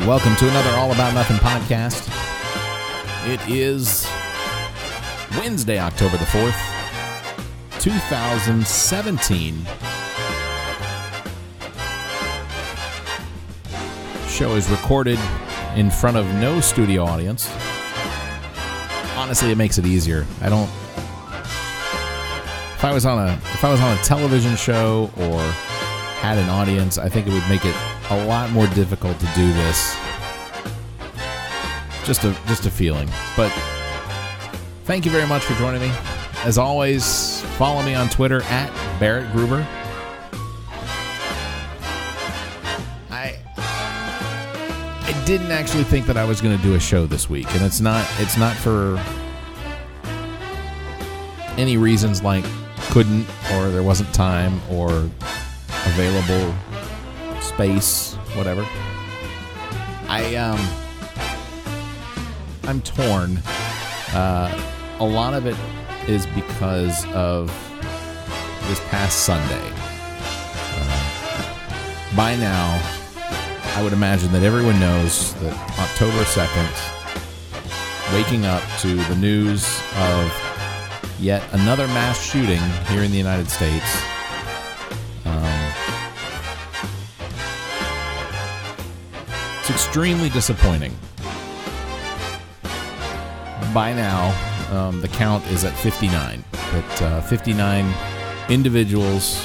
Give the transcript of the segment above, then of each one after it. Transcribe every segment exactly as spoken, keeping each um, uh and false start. right, welcome to another All About Nothing podcast. It is Wednesday, October the fourth, two thousand seventeen. Show is recorded in front of no studio audience. Honestly, it makes it easier. I don't. If I was on a if I was on a television show or had an audience, I think it would make it a lot more difficult to do this. Just a just a feeling. But thank you very much for joining me. As always, follow me on Twitter at Barrett Gruber. I I didn't actually think that I was going to do a show this week, and it's not it's not for any reasons like couldn't, or there wasn't time, or available space, whatever. I um I'm torn. Uh, a lot of it is because of this past Sunday. Uh, by now, I would imagine that everyone knows that October second, waking up to the news of yet another mass shooting here in the United States. Um, it's extremely disappointing. By now, um, the count is at fifty-nine. But uh, fifty-nine individuals,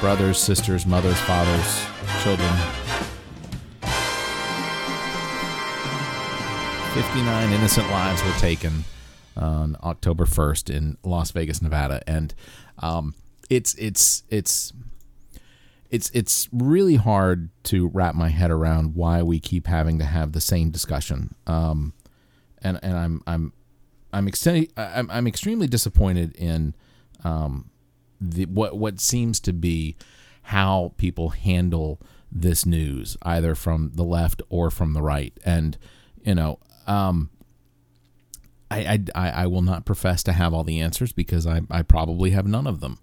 brothers, sisters, mothers, fathers, children. fifty-nine innocent lives were taken on October first in Las Vegas, Nevada, and um, it's it's it's it's it's really hard to wrap my head around why we keep having to have the same discussion. Um, and and I'm I'm I'm exten- I'm, I'm extremely disappointed in um, the what what seems to be how people handle this news, either from the left or from the right, and you know. Um, I, I, I will not profess to have all the answers because I, I probably have none of them.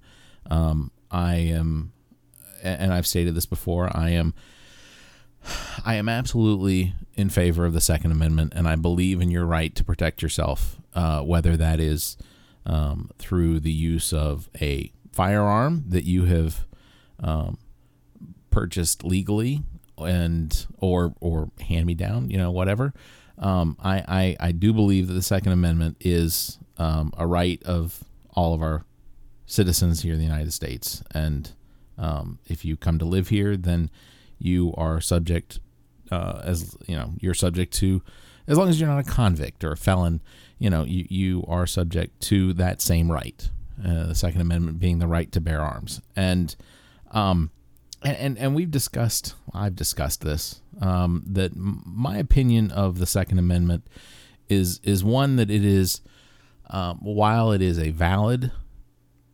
Um, I am, and I've stated this before, I am I am absolutely in favor of the Second Amendment, and I believe in your right to protect yourself, uh, whether that is um, through the use of a firearm that you have um, purchased legally and or or hand-me-down, you know, whatever. Um, I, I, I do believe that the Second Amendment is um, a right of all of our citizens here in the United States. And um, if you come to live here, then you are subject, uh, as you know, you're subject to, as long as you're not a convict or a felon, you know, you, you are subject to that same right. Uh, the Second Amendment being the right to bear arms. And, um, And, and and we've discussed, I've discussed this, um, that my opinion of the Second Amendment is is one that it is, um, while it is a valid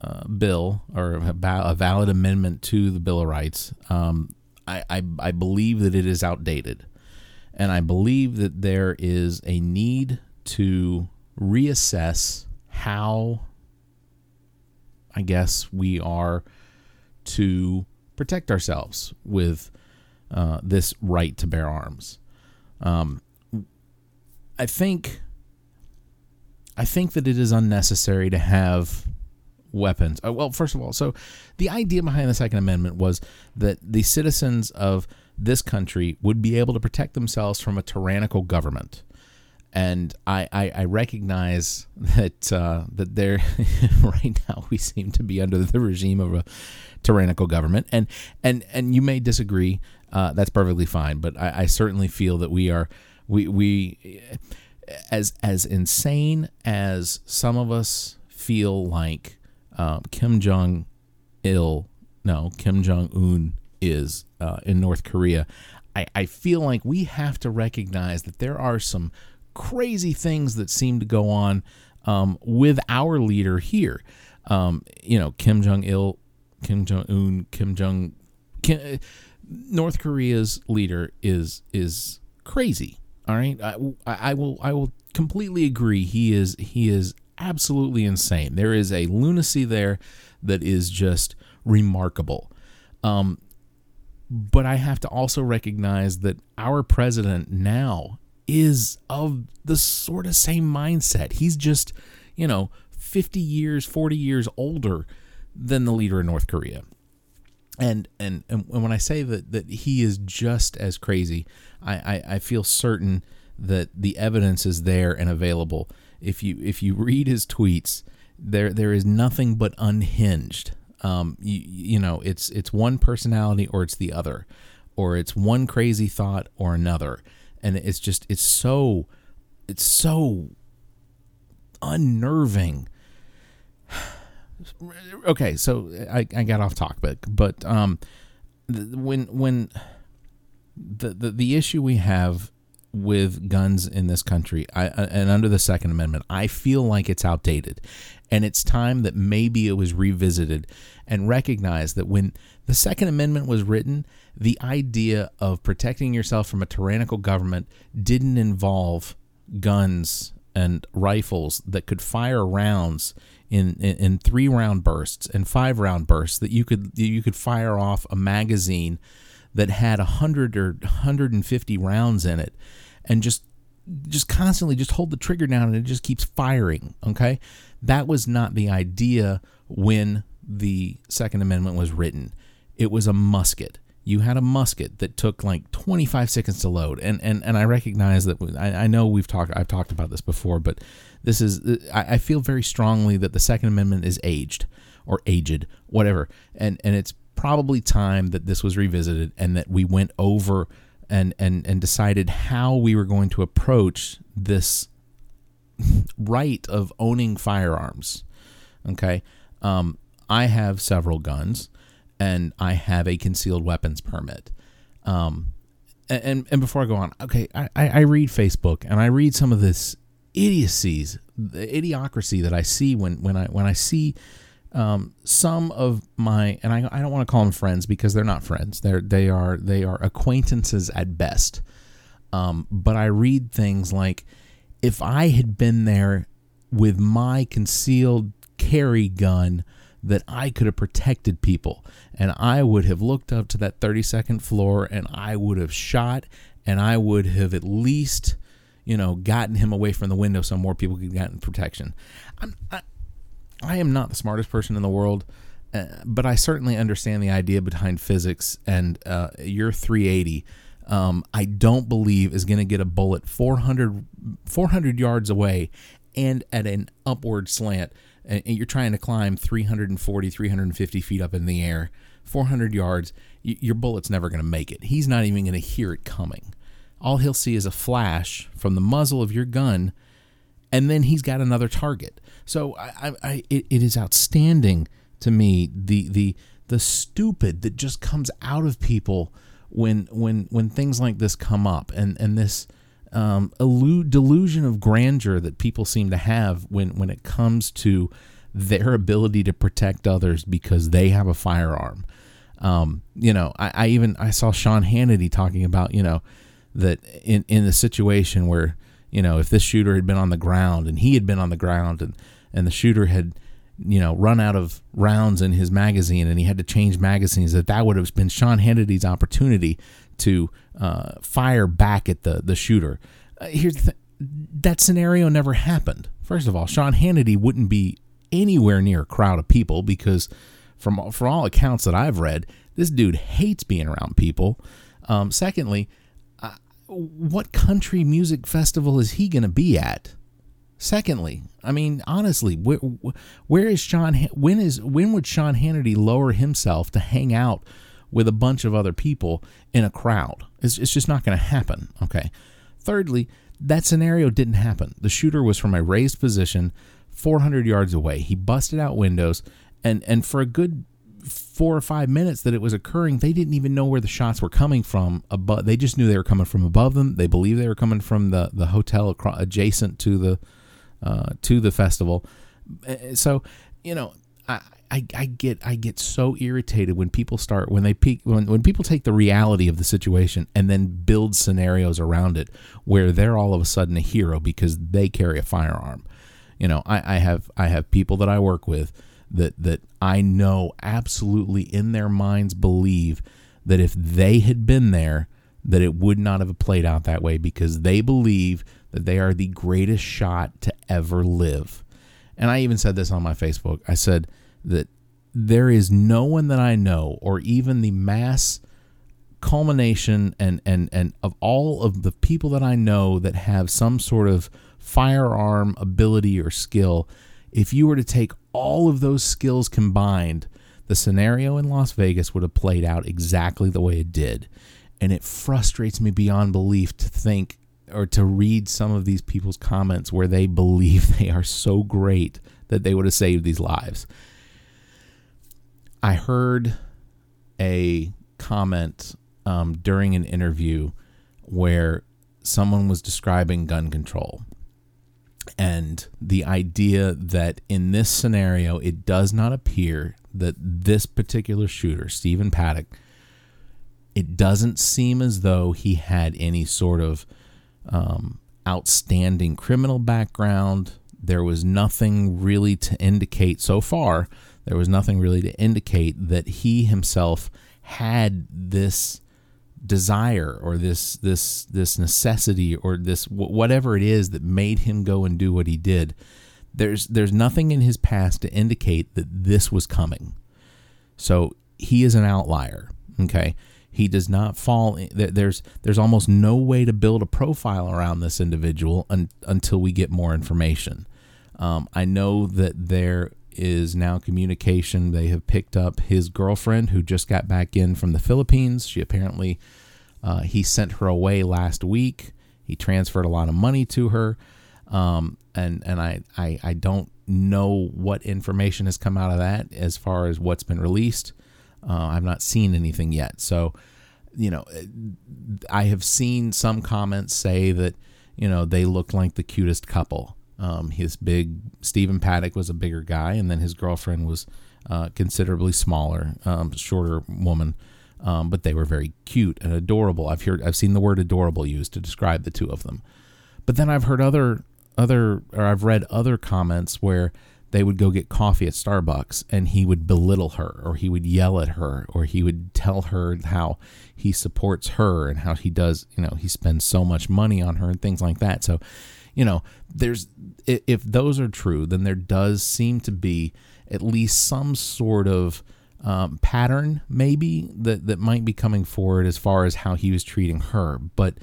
uh, bill or a, a valid amendment to the Bill of Rights, um, I, I, I believe that it is outdated. And I believe that there is a need to reassess how, I guess, we are to protect ourselves with uh, this right to bear arms. Um, I think, I think that it is unnecessary to have weapons. Oh, well, first of all, so the idea behind the Second Amendment was that the citizens of this country would be able to protect themselves from a tyrannical government. And I, I, I recognize that uh, that there right now we seem to be under the regime of a tyrannical government, and and, and you may disagree. Uh, that's perfectly fine, but I, I certainly feel that we are we we as as insane as some of us feel like um, Kim Jong Il, no Kim Jong Un is uh, in North Korea. I, I feel like we have to recognize that there are some crazy things that seem to go on um, with our leader here. Um, you know, Kim Jong Il, Kim Jong Un, Kim Jong. Kim, North Korea's leader is is crazy. All right, I, I will I will completely agree. He is he is absolutely insane. There is a lunacy there that is just remarkable. Um, But I have to also recognize that our president now is of the sort of same mindset. He's just, you know, fifty years, forty years older than the leader of North Korea. And and, and when I say that, that he is just as crazy, I, I, I feel certain that the evidence is there and available. If you if you read his tweets, there there is nothing but unhinged. Um, you, you know, it's it's one personality or it's the other, or it's one crazy thought or another. And it's just it's so it's so unnerving. Okay, so I, I got off topic, but um, the, when when the, the the issue we have with guns in this country, I, and under the Second Amendment, I feel like it's outdated, and it's time that maybe it was revisited and recognized that when the Second Amendment was written, the idea of protecting yourself from a tyrannical government didn't involve guns and rifles that could fire rounds in, in, in three round bursts and five round bursts, that you could you could fire off a magazine that had one hundred or one hundred fifty rounds in it, and just just constantly just hold the trigger down and it just keeps firing, okay? That was not the idea when the Second Amendment was written. It was a musket. You had a musket that took like twenty-five seconds to load. And and, and I recognize that, I, I know we've talked, I've talked about this before, but this is, I, I feel very strongly that the Second Amendment is aged or aged, whatever. And and it's probably time that this was revisited and that we went over and, and, and decided how we were going to approach this right of owning firearms. Okay. Um, I have several guns, and I have a concealed weapons permit. Um, and, and before I go on, okay, I, I read Facebook and I read some of this idiocies, the idiocracy that I see when, when I when I see um, some of my, and I, I don't want to call them friends because they're not friends. They're they are they are acquaintances at best. Um, but I read things like, if I had been there with my concealed carry gun, that I could have protected people, and I would have looked up to that thirty-second floor, and I would have shot, and I would have at least, you know, gotten him away from the window so more people could have gotten protection. I'm, I, I am not the smartest person in the world, uh, but I certainly understand the idea behind physics, and uh, your three eighty, um, I don't believe is going to get a bullet four hundred, four hundred yards away and at an upward slant. And you're trying to climb three hundred forty, three hundred fifty feet up in the air, four hundred yards, your bullet's never going to make it. He's not even going to hear it coming. All he'll see is a flash from the muzzle of your gun, and then he's got another target. So I, I, I it, it is outstanding to me, the the the stupid that just comes out of people when when when things like this come up, and and this Um, illu- delusion of grandeur that people seem to have when, when it comes to their ability to protect others because they have a firearm. Um, you know, I, I even I saw Sean Hannity talking about, you know, that in, in the situation where, you know, if this shooter had been on the ground and he had been on the ground and, and the shooter had, you know, run out of rounds in his magazine and he had to change magazines, that that would have been Sean Hannity's opportunity to uh, fire back at the, the shooter. Uh, here's the th- that scenario never happened. First of all, Sean Hannity wouldn't be anywhere near a crowd of people because from for all accounts that I've read, this dude hates being around people. Um, secondly, uh, what country music festival is he going to be at? Secondly, I mean, honestly, where, where is Sean? When is when would Sean Hannity lower himself to hang out with a bunch of other people in a crowd? It's, it's just not going to happen, okay? Thirdly, that scenario didn't happen. The shooter was from a raised position, four hundred yards away. He busted out windows, and, and for a good four or five minutes that it was occurring, they didn't even know where the shots were coming from. Above, they just knew they were coming from above them. They believed they were coming from the, the hotel across, adjacent to the uh, to the festival. So, you know, I... I, I get I get so irritated when people start when they peak, when when people take the reality of the situation and then build scenarios around it where they're all of a sudden a hero because they carry a firearm. You know, I, I have I have people that I work with that that I know absolutely in their minds believe that if they had been there, that it would not have played out that way, because they believe that they are the greatest shot to ever live. And I even said this on my Facebook. I said that there is no one that I know, or even the mass culmination and, and, and of all of the people that I know that have some sort of firearm ability or skill, if you were to take all of those skills combined, the scenario in Las Vegas would have played out exactly the way it did. And it frustrates me beyond belief to think or to read some of these people's comments where they believe they are so great that they would have saved these lives. I heard a comment um, during an interview where someone was describing gun control and the idea that in this scenario, it does not appear that this particular shooter, Stephen Paddock, it doesn't seem as though he had any sort of um, outstanding criminal background. There was nothing really to indicate so far. There was nothing really to indicate that he himself had this desire or this this this necessity or this whatever it is that made him go and do what he did. There's there's nothing in his past to indicate that this was coming. So he is an outlier. Okay, he does not fall. There's there's almost no way to build a profile around this individual un, until we get more information. Um, I know that there is now communication. They have picked up his girlfriend who just got back in from the Philippines. She apparently, uh, he sent her away last week. He transferred a lot of money to her. Um, and, and I, I, I don't know what information has come out of that as far as what's been released. Uh, I've not seen anything yet. So, you know, I have seen some comments say that, you know, they look like the cutest couple. Um, his big Stephen Paddock was a bigger guy, and then his girlfriend was uh, considerably smaller, um, shorter woman. Um, but they were very cute and adorable. I've heard, I've seen the word adorable used to describe the two of them. But then I've heard other, other, or I've read other comments where they would go get coffee at Starbucks, and he would belittle her, or he would yell at her, or he would tell her how he supports her and how he does, you know, he spends so much money on her and things like that. So, you know, there's, if those are true, then there does seem to be at least some sort of um, pattern maybe that, that might be coming forward as far as how he was treating her. But,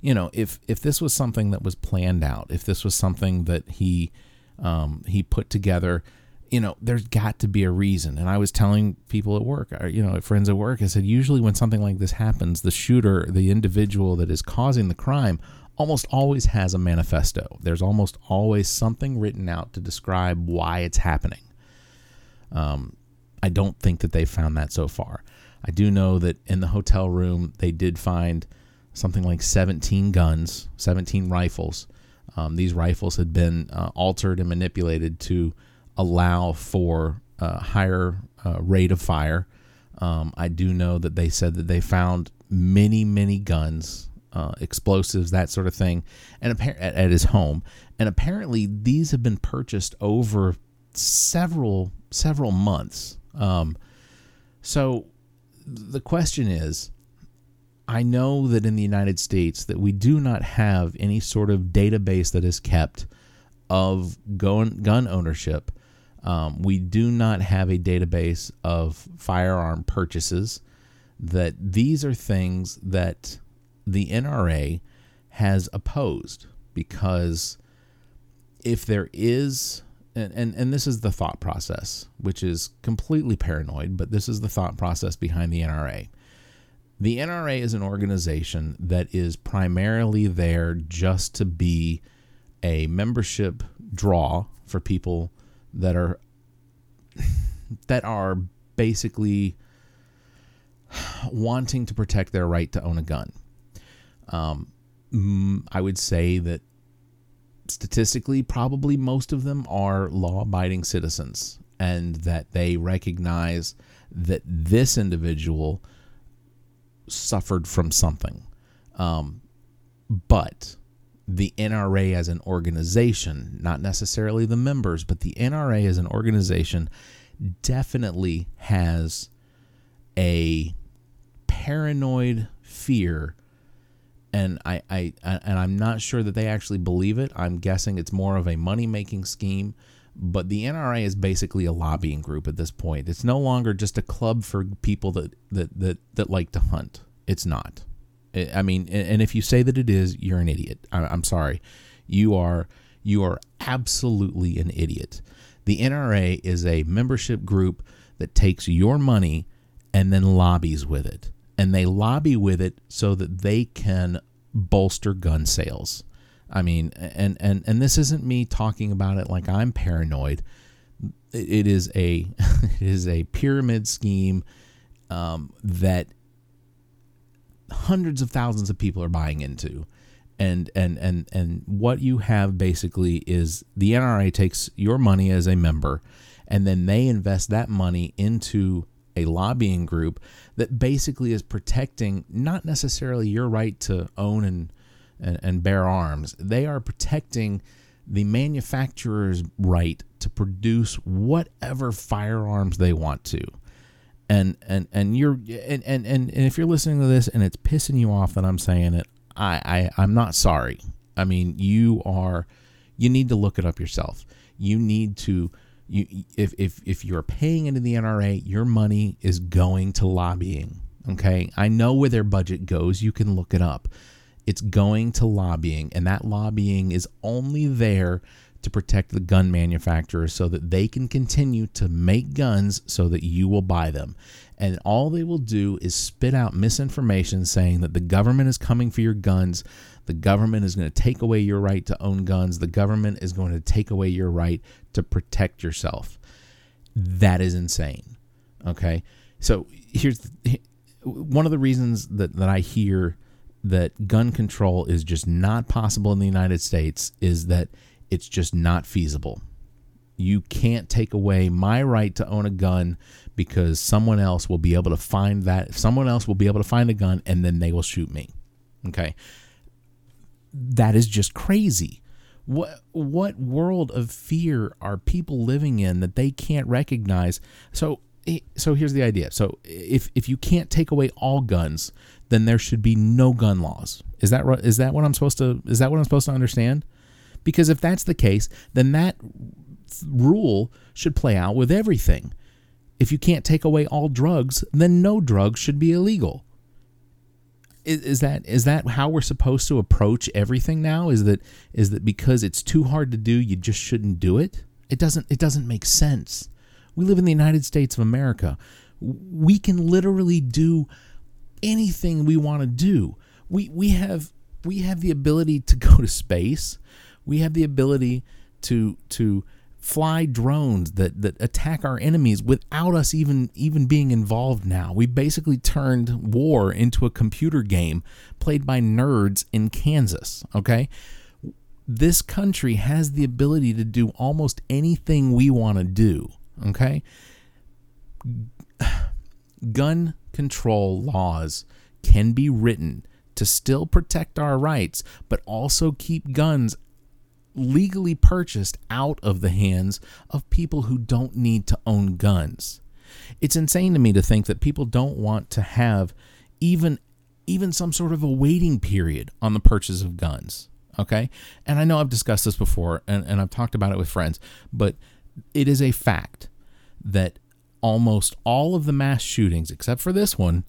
you know, if, if this was something that was planned out, if this was something that he, um, he put together, you know, there's got to be a reason. And I was telling people at work, or, you know, friends at work, I said, usually when something like this happens, the shooter, the individual that is causing the crime, almost always has a manifesto. There's almost always something written out to describe why it's happening. Um, I don't think that they found that so far. I do know that in the hotel room, they did find something like seventeen guns, seventeen rifles. Um, these rifles had been uh, altered and manipulated to allow for a higher uh, rate of fire. Um, I do know that they said that they found many, many guns, Uh, explosives, that sort of thing, and appar- at, at his home. And apparently these have been purchased over several, several months. Um, so the question is, I know that in the United States that we do not have any sort of database that is kept of gun, gun ownership. Um, we do not have a database of firearm purchases. That these are things that the N R A has opposed, because if there is, and, and, and this is the thought process, which is completely paranoid, but this is the thought process behind the N R A. The N R A is an organization that is primarily there just to be a membership draw for people that are, that are basically wanting to protect their right to own a gun. Um, I would say that statistically, probably most of them are law-abiding citizens, and that they recognize that this individual suffered from something. Um, but the N R A as an organization, not necessarily the members, but the N R A as an organization definitely has a paranoid fear, and I, I and I'm not sure that they actually believe it. I'm guessing it's more of a money-making scheme. But the N R A is basically a lobbying group at this point. It's no longer just a club for people that that that, that like to hunt. It's not. I mean, and if you say that it is, you're an idiot. I'm sorry. You are you are absolutely an idiot. The N R A is a membership group that takes your money and then lobbies with it. And they lobby with it so that they can bolster gun sales. I mean, and, and, and this isn't me talking about it like I'm paranoid. It is a it is a pyramid scheme um, that hundreds of thousands of people are buying into. And, and, and, and what you have basically is the N R A takes your money as a member, and then they invest that money into a lobbying group that basically is protecting not necessarily your right to own and and, and bear arms. They are protecting the manufacturer's right to produce whatever firearms they want to. And and and you're and, and, and if you're listening to this and it's pissing you off that I'm saying it, I, I, I'm not sorry. I mean, you are you need to look it up yourself. You need to you if if, if you're paying into the N R A, your money is going to lobbying. Okay? I know where their budget goes. You can look it up. It's going to lobbying, and that lobbying is only there to protect the gun manufacturers so that they can continue to make guns so that you will buy them. And all they will do is spit out misinformation saying that the government is coming for your guns, the government is going to take away your right to own guns, the government is going to take away your right to protect yourself. That is insane. Okay? So here's the, one of the reasons that, that I hear that gun control is just not possible in the United States is that it's just not feasible. You can't take away my right to own a gun because someone else will be able to find that. Someone else will be able to find a gun and then they will shoot me. Okay. That is just crazy. What, what world of fear are people living in that they can't recognize? So, so here's the idea. So if, if you can't take away all guns, then there should be no gun laws. Is that is that what I'm supposed to is that what I'm supposed to understand? Because if that's the case, then that rule should play out with everything. If you can't take away all drugs, then no drugs should be illegal. Is, is that is that how we're supposed to approach everything now? Is that is that because it's too hard to do, you just shouldn't do it? It doesn't it doesn't make sense. We live in the United States of America. We can literally do anything we want to do. We we have we have the ability to go to space. We have the ability to to fly drones that, that attack our enemies without us even even being involved now. We basically turned war into a computer game played by nerds in Kansas, okay? This country has the ability to do almost anything we want to do, okay? Gun control laws can be written to still protect our rights, but also keep guns legally purchased out of the hands of people who don't need to own guns. It's insane to me to think that people don't want to have even even some sort of a waiting period on the purchase of guns, okay? And I know I've discussed this before, and, and I've talked about it with friends, but it is a fact that almost all of the mass shootings, except for this one,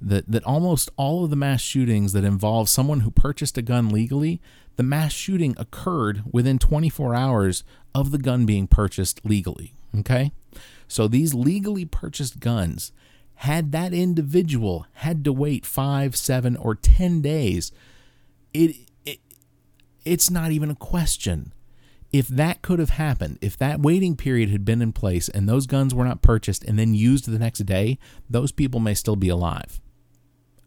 that, that almost all of the mass shootings that involve someone who purchased a gun legally, the mass shooting occurred within twenty-four hours of the gun being purchased legally. Okay? So these legally purchased guns, had that individual had to wait five, seven, or ten days, it, it it's not even a question. If that could have happened, if that waiting period had been in place and those guns were not purchased and then used the next day, those people may still be alive.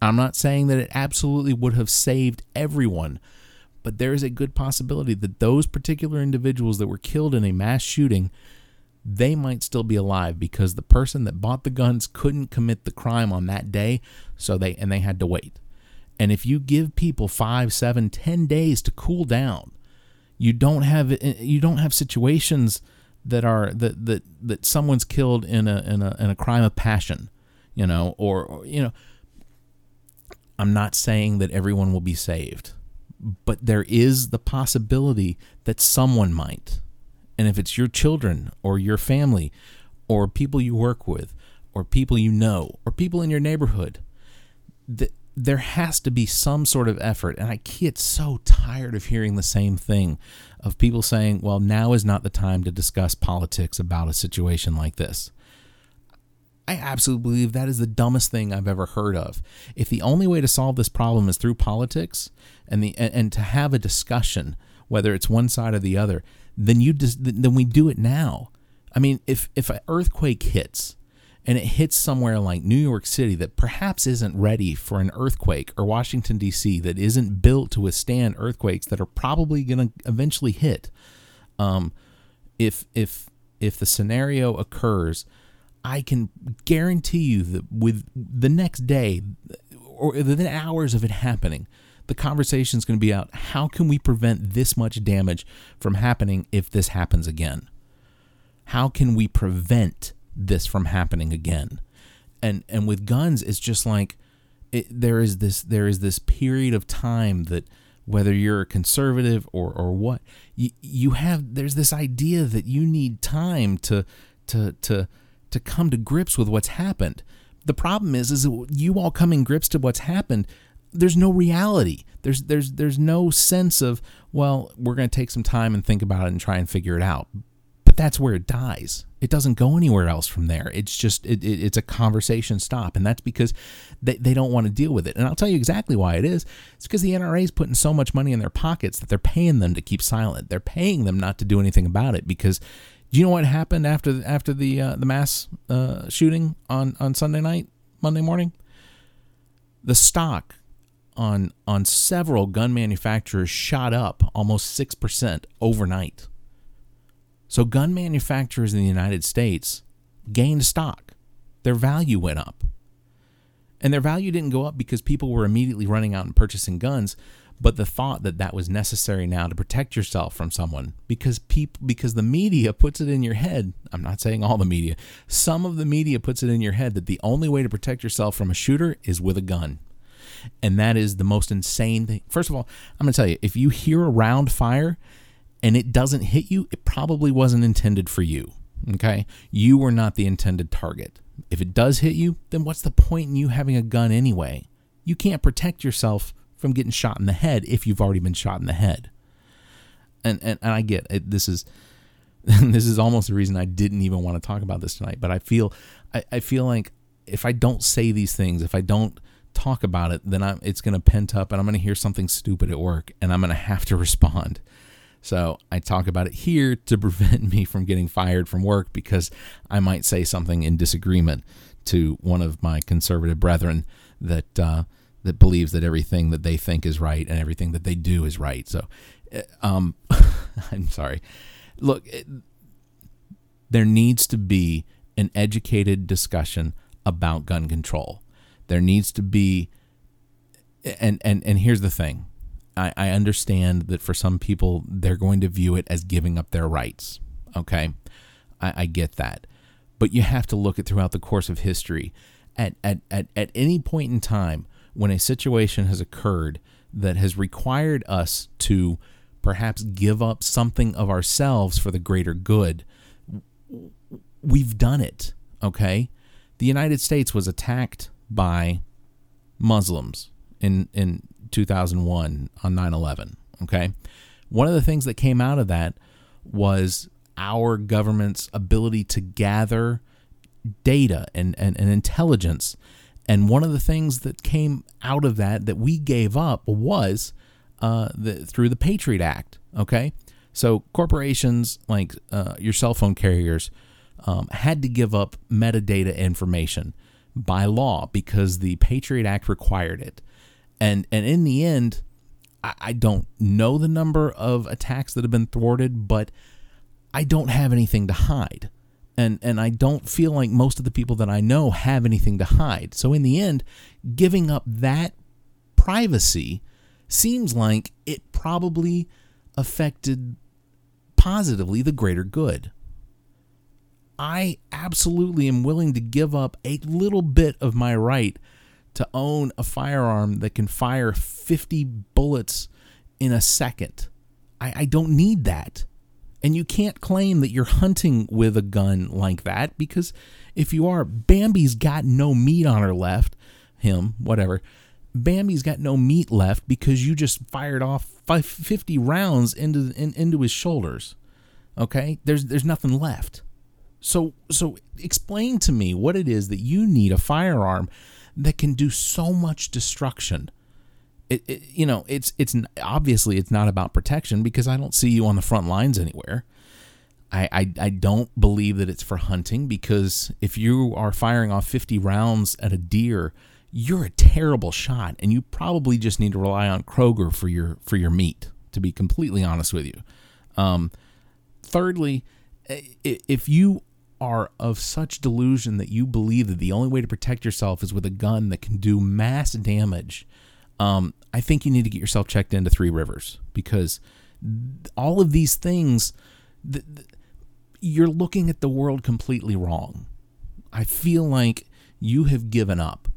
I'm not saying that it absolutely would have saved everyone, but there is a good possibility that those particular individuals that were killed in a mass shooting, they might still be alive because the person that bought the guns couldn't commit the crime on that day, so they and they had to wait. And if you give people five, seven, ten days to cool down, You don't have you don't have situations that are that that, that someone's killed in a in a in a crime of passion, you know, or, or you know, I'm not saying that everyone will be saved, but there is the possibility that someone might. And if it's your children or your family or people you work with or people you know or people in your neighborhood, th- there has to be some sort of effort. And I get so tired of hearing the same thing of people saying, well, now is not the time to discuss politics about a situation like this. I absolutely believe that is the dumbest thing I've ever heard of. If the only way to solve this problem is through politics and the and, and to have a discussion, whether it's one side or the other, then you just, then we do it now. I mean, if if an earthquake hits and it hits somewhere like New York City that perhaps isn't ready for an earthquake, or Washington, D C that isn't built to withstand earthquakes that are probably going to eventually hit, um, if if if the scenario occurs, I can guarantee you that with the next day or within hours of it happening, the conversation is going to be out. How can we prevent this much damage from happening if this happens again? How can we prevent this from happening again? And and with guns, it's just like it, there is this there is this period of time that whether you're a conservative or or what, you you have there's this idea that you need time to to to. to come to grips with what's happened. The problem is, is you all coming grips to what's happened. There's no reality. There's, there's, there's no sense of, well, we're going to take some time and think about it and try and figure it out. But that's where it dies. It doesn't go anywhere else from there. It's just, it, it, it's a conversation stop. And that's because they, they don't want to deal with it. And I'll tell you exactly why it is. It's because the N R A is putting so much money in their pockets that they're paying them to keep silent. They're paying them not to do anything about it because do you know what happened after after the uh, the mass uh, shooting on, on Sunday night, Monday morning? The stock on on several gun manufacturers shot up almost six percent overnight. So gun manufacturers in the United States gained stock. Their value went up. And their value didn't go up because people were immediately running out and purchasing guns. But the thought that that was necessary now to protect yourself from someone because people, because the media puts it in your head. I'm not saying all the media. Some of the media puts it in your head that the only way to protect yourself from a shooter is with a gun. And that is the most insane thing. First of all, I'm going to tell you, if you hear a round fire and it doesn't hit you, it probably wasn't intended for you. Okay. You were not the intended target. If it does hit you, then what's the point in you having a gun anyway? You can't protect yourself from getting shot in the head if you've already been shot in the head. And and, and I get it. This is this is almost the reason I didn't even want to talk about this tonight. But I feel I, I feel like if I don't say these things, if I don't talk about it, then I'm it's going to pent up and I'm going to hear something stupid at work and I'm going to have to respond. So I talk about it here to prevent me from getting fired from work because I might say something in disagreement to one of my conservative brethren that uh, that believes that everything that they think is right and everything that they do is right. So, um, I'm sorry. Look, it, there needs to be an educated discussion about gun control. There needs to be, and, and, and here's the thing. I, I understand that for some people, they're going to view it as giving up their rights. Okay. I, I get that, but you have to look at throughout the course of history at, at, at, at any point in time, when a situation has occurred that has required us to perhaps give up something of ourselves for the greater good, we've done it, okay? The United States was attacked by Muslims in, in two thousand one on nine eleven, okay? One of the things that came out of that was our government's ability to gather data and, and, and intelligence. And one of the things that came out of that that we gave up was uh, the, through the Patriot Act. Okay, so corporations like uh, your cell phone carriers um, had to give up metadata information by law because the Patriot Act required it. And and in the end, I, I don't know the number of attacks that have been thwarted, but I don't have anything to hide. And and I don't feel like most of the people that I know have anything to hide. So in the end, giving up that privacy seems like it probably affected positively the greater good. I absolutely am willing to give up a little bit of my right to own a firearm that can fire fifty bullets in a second. I, I don't need that. And you can't claim that you're hunting with a gun like that, because if you are, Bambi's got no meat on her left. Him, whatever. Bambi's got no meat left because you just fired off fifty rounds into in, into his shoulders. Okay? There's there's nothing left. So so explain to me what it is that you need a firearm that can do so much destruction. It, it, you know, it's it's obviously it's not about protection, because I don't see you on the front lines anywhere. I, I, I don't believe that it's for hunting, because if you are firing off fifty rounds at a deer, you're a terrible shot, and you probably just need to rely on Kroger for your for your meat, to be completely honest with you. Um, thirdly, if you are of such delusion that you believe that the only way to protect yourself is with a gun that can do mass damage, um, I think you need to get yourself checked into Three Rivers, because all of these things, th- th- you're looking at the world completely wrong. I feel like you have given up.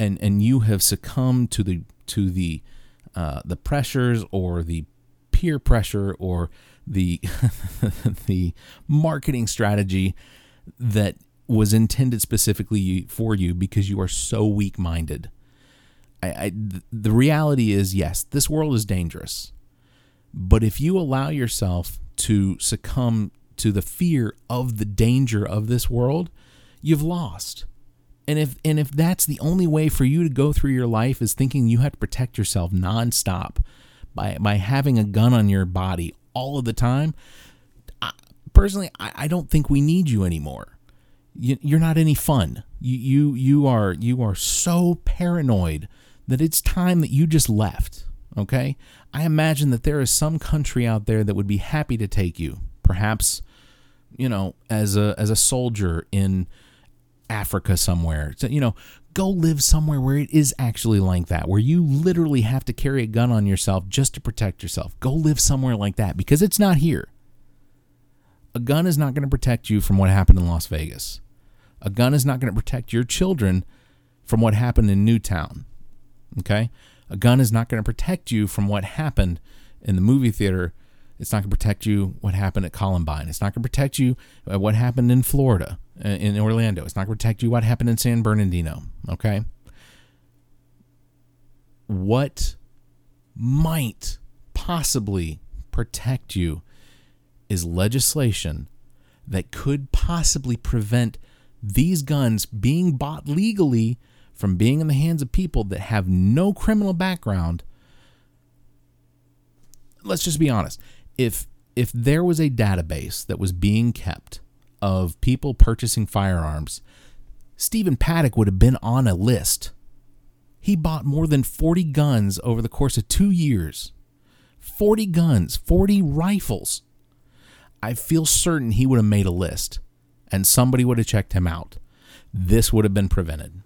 And and you have succumbed to the to the uh, the pressures, or the peer pressure, or the the marketing strategy that was intended specifically for you, because you are so weak-minded. I, I the reality is, yes, this world is dangerous, but if you allow yourself to succumb to the fear of the danger of this world, you've lost. And if and if that's the only way for you to go through your life, is thinking you have to protect yourself nonstop by by having a gun on your body all of the time, I, personally, I, I don't think we need you anymore. You, you're not any fun. You you you are you are so paranoid that it's time that you just left. Okay, I imagine that there is some country out there that would be happy to take you, perhaps, you know, as a as a soldier in Africa somewhere. So, you know, go live somewhere where it is actually like that, where you literally have to carry a gun on yourself just to protect yourself. Go live somewhere like that, because it's not here. A gun is not going to protect you from what happened in Las Vegas. A gun is not going to protect your children from what happened in Newtown. Okay? A gun is not going to protect you from what happened in the movie theater. It's not going to protect you what happened at Columbine. It's not going to protect you what happened in Florida. In Orlando. It's not going to protect you what happened in San Bernardino, okay? What might possibly protect you is legislation that could possibly prevent these guns being bought legally from being in the hands of people that have no criminal background. Let's just be honest. If if there was a database that was being kept of people purchasing firearms, Stephen Paddock would have been on a list. He bought more than forty guns over the course of two years. forty guns, forty rifles. I feel certain he would have made a list, and somebody would have checked him out. This would have been prevented.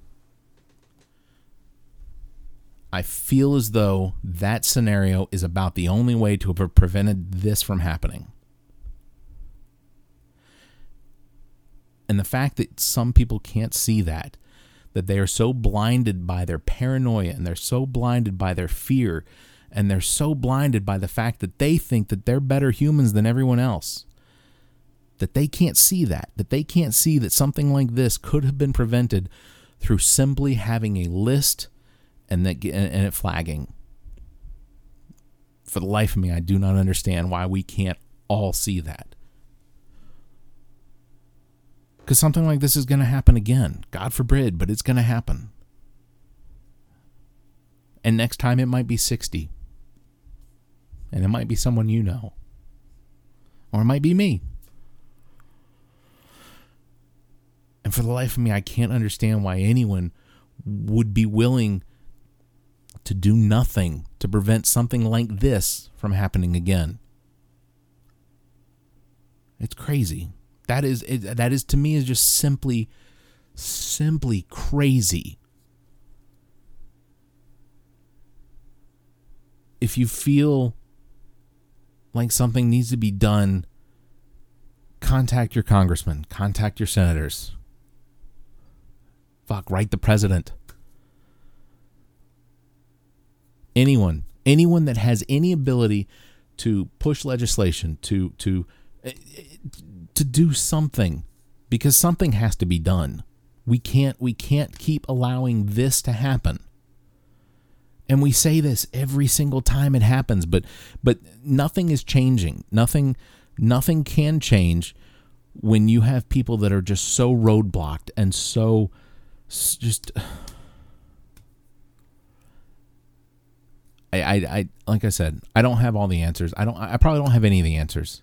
I feel as though that scenario is about the only way to have prevented this from happening. And the fact that some people can't see that, that they are so blinded by their paranoia, and they're so blinded by their fear, and they're so blinded by the fact that they think that they're better humans than everyone else, that they can't see that, that they can't see that something like this could have been prevented through simply having a list and that and it flagging. For the life of me, I do not understand why we can't all see that. Because something like this is going to happen again. God forbid, but it's going to happen. And next time it might be sixty. And it might be someone you know. Or it might be me. And for the life of me, I can't understand why anyone would be willing to do nothing to prevent something like this from happening again. It's crazy. That is, that is to me, is just simply, simply crazy. If you feel like something needs to be done, contact your congressman, contact your senators. Fuck, write the president. Anyone, anyone that has any ability to push legislation, to to to do something, because something has to be done. We can't we can't keep allowing this to happen. And we say this every single time it happens, but but nothing is changing. Nothing nothing can change when you have people that are just so roadblocked and so just. I, I, I like I said, I don't have all the answers. I don't. I probably don't have any of the answers.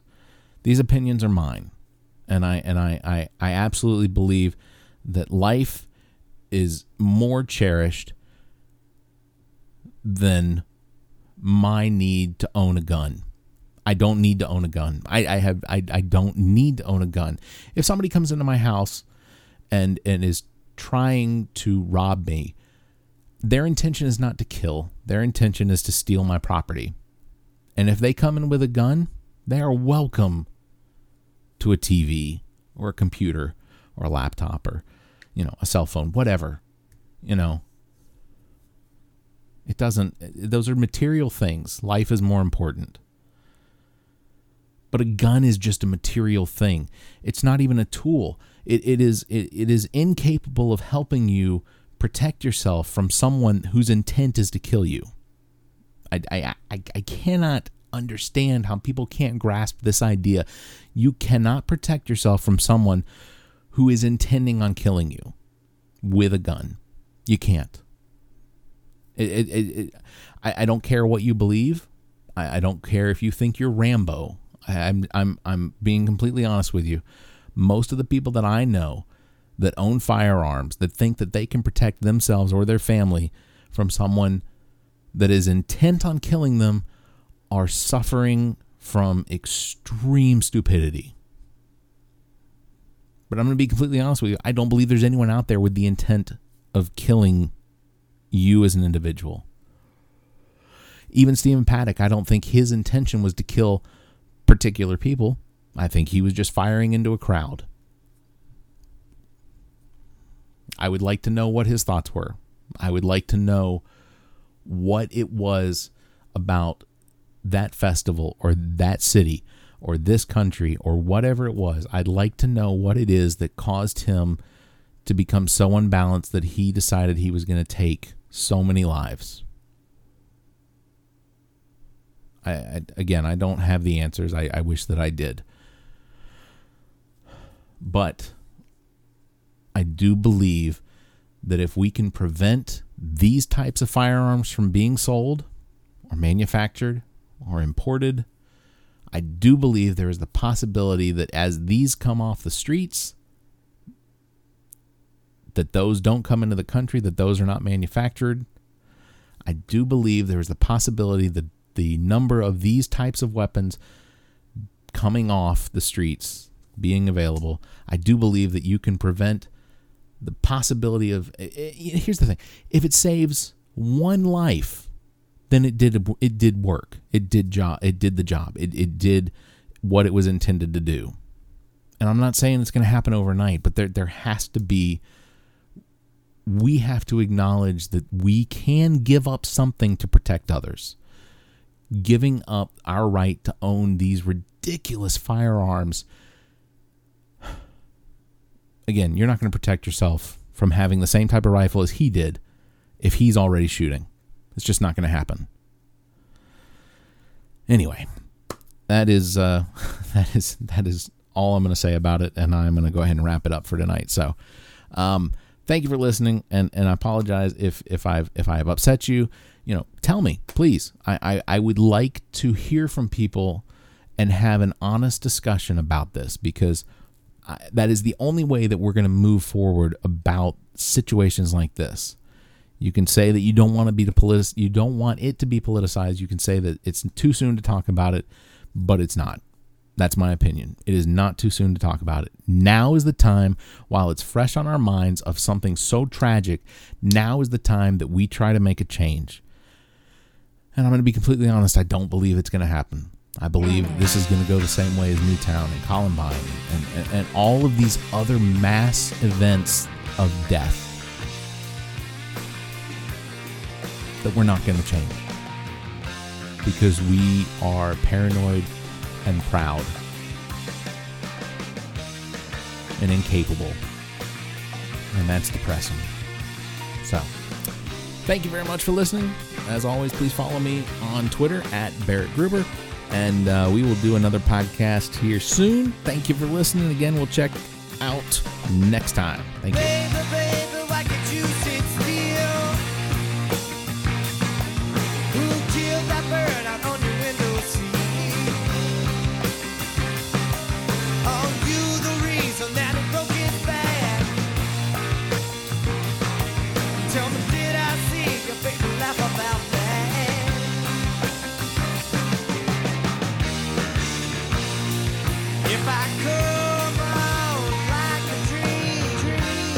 These opinions are mine, and I and I I, I absolutely believe that life is more cherished than my need to own a gun. I don't need to own a gun. I, I have. I, I don't need to own a gun. If somebody comes into my house and and is trying to rob me, their intention is not to kill. Their intention is to steal my property. And if they come in with a gun, they are welcome to a T V or a computer or a laptop or, you know, a cell phone, whatever, you know. It doesn't, those are material things. Life is more important. But a gun is just a material thing. It's not even a tool. It it is it, it is incapable of helping you protect yourself from someone whose intent is to kill you. I, I, I, I cannot understand how people can't grasp this idea. You cannot protect yourself from someone who is intending on killing you with a gun. You can't. It, it, it, it, I, I don't care what you believe. I, I don't care if you think you're Rambo. I, I'm I'm I'm being completely honest with you. Most of the people that I know that own firearms, that think that they can protect themselves or their family from someone that is intent on killing them, are suffering from extreme stupidity. But I'm going to be completely honest with you. I don't believe there's anyone out there with the intent of killing you as an individual. Even Stephen Paddock, I don't think his intention was to kill particular people. I think he was just firing into a crowd. I would like to know what his thoughts were. I would like to know what it was about that festival or that city or this country or whatever it was. I'd like to know what it is that caused him to become so unbalanced that he decided he was going to take so many lives. I, I again, I don't have the answers. I, I wish that I did. But I do believe that if we can prevent these types of firearms from being sold or manufactured or imported, I do believe there is the possibility that as these come off the streets, that those don't come into the country, that those are not manufactured. I do believe there is the possibility that the number of these types of weapons coming off the streets, being available, I do believe that you can prevent the possibility of, here's the thing, if it saves one life, then it did it did work. It did job. It did the job. It it did what it was intended to do. And I'm not saying it's going to happen overnight, but there there has to be, we have to acknowledge that we can give up something to protect others. Giving up our right to own these ridiculous firearms. Again, you're not going to protect yourself from having the same type of rifle as he did if he's already shooting. It's just not going to happen. Anyway, that is uh, that is that is all I'm going to say about it, and I'm going to go ahead and wrap it up for tonight. So, um, thank you for listening, and, and I apologize if if I've if I have upset you. You know, tell me, please. I, I, I would like to hear from people and have an honest discussion about this, because I, that is the only way that we're going to move forward about situations like this. You can say that you don't want to be politic. You don't want it to be politicized. You can say that it's too soon to talk about it, but it's not. That's my opinion. It is not too soon to talk about it. Now is the time, while it's fresh on our minds of something so tragic, now is the time that we try to make a change. And I'm going to be completely honest, I don't believe it's going to happen. I believe this is going to go the same way as Newtown and Columbine and, and, and all of these other mass events of death, that we're not going to change. because we are paranoid and proud and incapable. And that's depressing. So, thank you very much for listening. As always, please follow me on Twitter at Barrett Gruber. And uh, we will do another podcast here soon. Thank you for listening. Again, we'll check out next time. Thank you. Baby, baby, why can't you sit still? Who killed that bird out on your window seat? Are you the reason that it broke its back? Tell me, did I see your baby laugh about that? If I come on like a dream, dream,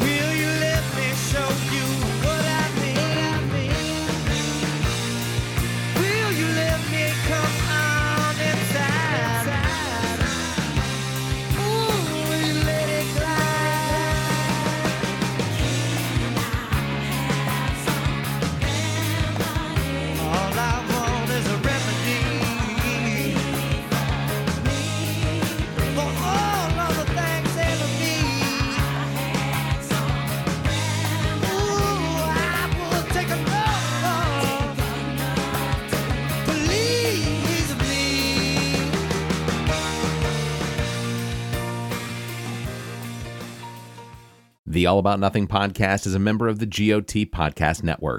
will you let me show you what I mean? Will you let me come on inside? Ooh, will you let it glide? All I want is a remedy. The All About Nothing podcast is a member of the G O T Podcast Network.